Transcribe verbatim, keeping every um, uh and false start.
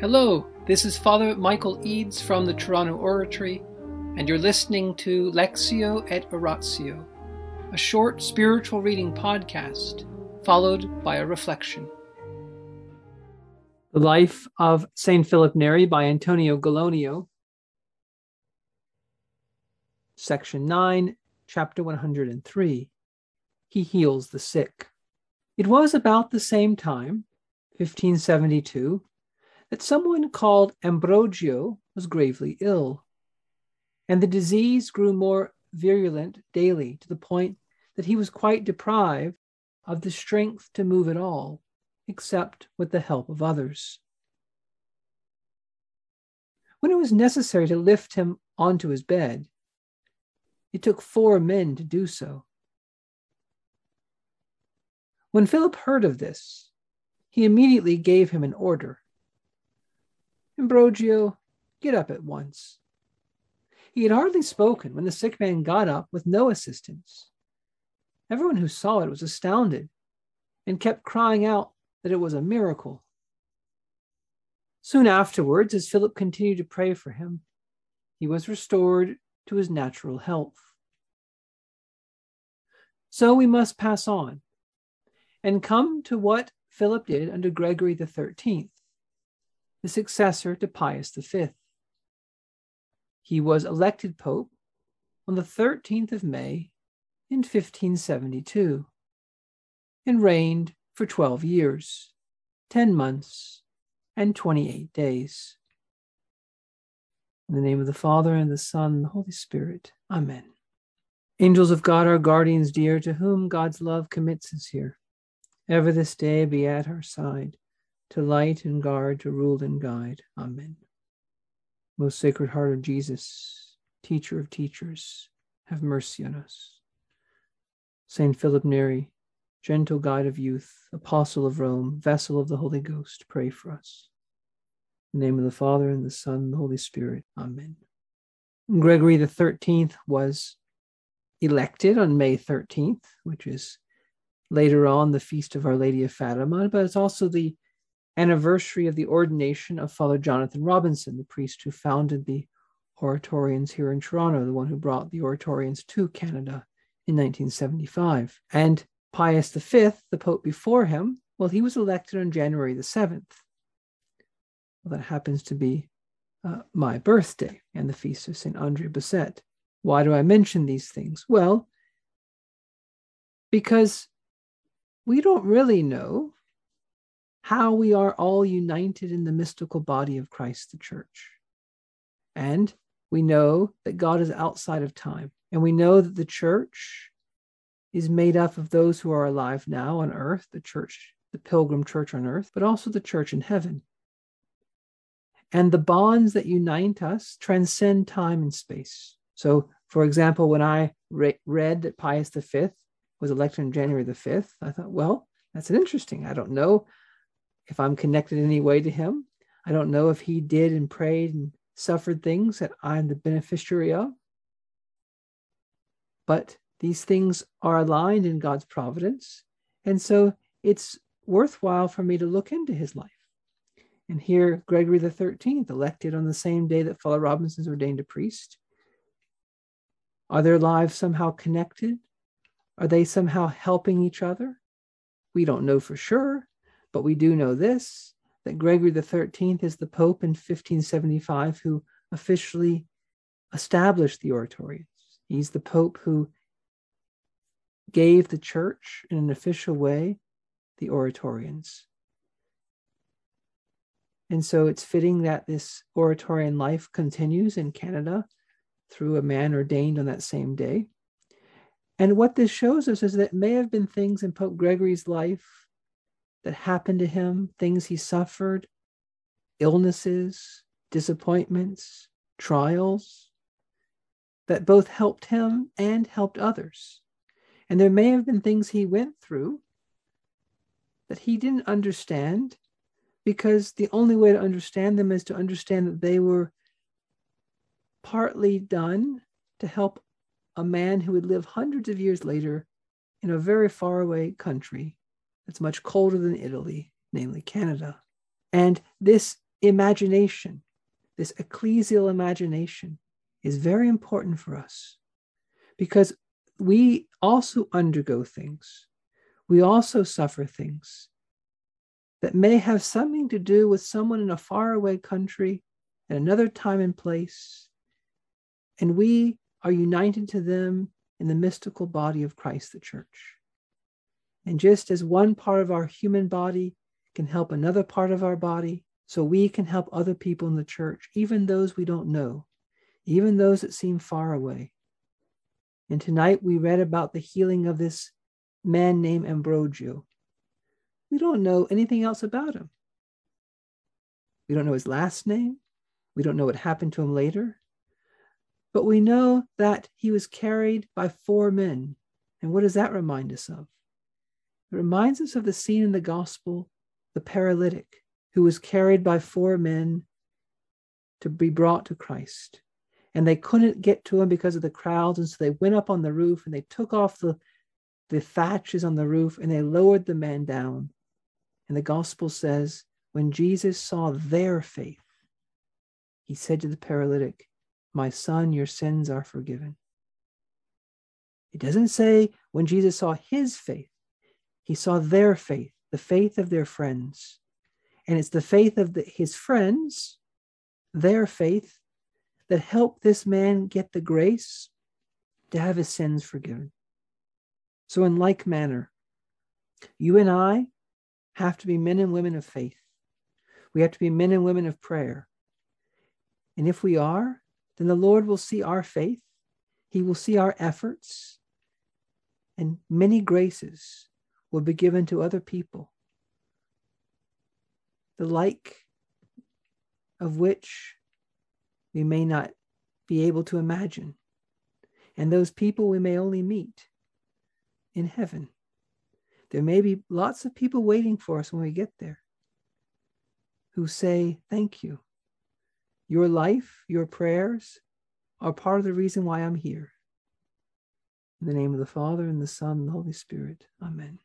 Hello, this is Father Michael Eads from the Toronto Oratory, and you're listening to Lectio et Oratio, a short spiritual reading podcast followed by a reflection. The Life of Saint Philip Neri by Antonio Galonio, Section nine, Chapter one hundred three. He heals the sick. It was about the same time, fifteen seventy-two, that someone called Ambrogio was gravely ill, and the disease grew more virulent daily to the point that he was quite deprived of the strength to move at all, except with the help of others. When it was necessary to lift him onto his bed, it took four men to do so. When Philip heard of this, he immediately gave him an order. Ambrogio, get up at once. He had hardly spoken when the sick man got up with no assistance. Everyone who saw it was astounded and kept crying out that it was a miracle. Soon afterwards, as Philip continued to pray for him, he was restored to his natural health. So we must pass on and come to what Philip did under Gregory the Thirteenth, the successor to Pius the Fifth. He was elected Pope on the thirteenth of May in fifteen seventy-two and reigned for twelve years, ten months, and twenty-eight days. In the name of the Father, and the Son, and the Holy Spirit. Amen. Angels of God, our guardians dear, to whom God's love commits us here, ever this day be at our side, to light and guard, to rule and guide. Amen. Most Sacred Heart of Jesus, teacher of teachers, have mercy on us. Saint Philip Neri, gentle guide of youth, apostle of Rome, vessel of the Holy Ghost, pray for us. In the name of the Father, and the Son, and the Holy Spirit. Amen. Gregory the Thirteenth was elected on May thirteenth, which is later on, the Feast of Our Lady of Fatima, but it's also the anniversary of the ordination of Father Jonathan Robinson, the priest who founded the Oratorians here in Toronto, the one who brought the Oratorians to Canada in nineteen seventy-five. And Pius the Fifth, the Pope before him, well, he was elected on January the seventh. Well, that happens to be uh, my birthday and the Feast of Saint Andre Bessette. Why do I mention these things? Well, because we don't really know how we are all united in the mystical body of Christ, the Church. And we know that God is outside of time. And we know that the Church is made up of those who are alive now on earth, the Church, the Pilgrim Church on earth, but also the Church in heaven. And the bonds that unite us transcend time and space. So, for example, when I re- read that Pius the Fifth was elected on January the fifth, I thought, well, that's interesting. I don't know if I'm connected in any way to him. I don't know if he did and prayed and suffered things that I'm the beneficiary of. But these things are aligned in God's providence. And so it's worthwhile for me to look into his life. And here, Gregory the Thirteenth, elected on the same day that Father Robinson's ordained a priest. Are their lives somehow connected? Are they somehow helping each other? We don't know for sure, but we do know this, that Gregory the Thirteenth is the Pope in fifteen seventy-five who officially established the Oratorians. He's the Pope who gave the Church, in an official way, the Oratorians. And so it's fitting that this Oratorian life continues in Canada through a man ordained on that same day. And what this shows us is that may have been things in Pope Gregory's life that happened to him, things he suffered, illnesses, disappointments, trials, that both helped him and helped others. And there may have been things he went through that he didn't understand, because the only way to understand them is to understand that they were partly done to help a man who would live hundreds of years later in a very faraway country that's much colder than Italy, namely Canada. And this imagination, this ecclesial imagination, is very important for us, because we also undergo things. We also suffer things that may have something to do with someone in a faraway country at another time and place. And we are united to them in the mystical body of Christ, the Church. And just as one part of our human body can help another part of our body, so we can help other people in the Church, even those we don't know, even those that seem far away. And tonight we read about the healing of this man named Ambrogio. We don't know anything else about him. We don't know his last name. We don't know what happened to him later. But we know that he was carried by four men. And what does that remind us of? It reminds us of the scene in the gospel, the paralytic, who was carried by four men to be brought to Christ. And they couldn't get to him because of the crowds. And so they went up on the roof and they took off the, the thatches on the roof and they lowered the man down. And the gospel says, when Jesus saw their faith, he said to the paralytic, "My son, your sins are forgiven." It doesn't say when Jesus saw his faith. He saw their faith, the faith of their friends. And it's the faith of the, his friends, their faith, that helped this man get the grace to have his sins forgiven. So in like manner, you and I have to be men and women of faith. We have to be men and women of prayer. And if we are, then the Lord will see our faith. He will see our efforts. And many graces will be given to other people, the like of which we may not be able to imagine. And those people we may only meet in heaven. There may be lots of people waiting for us when we get there who say, "Thank you. Your life, your prayers are part of the reason why I'm here." In the name of the Father, and the Son, and the Holy Spirit. Amen.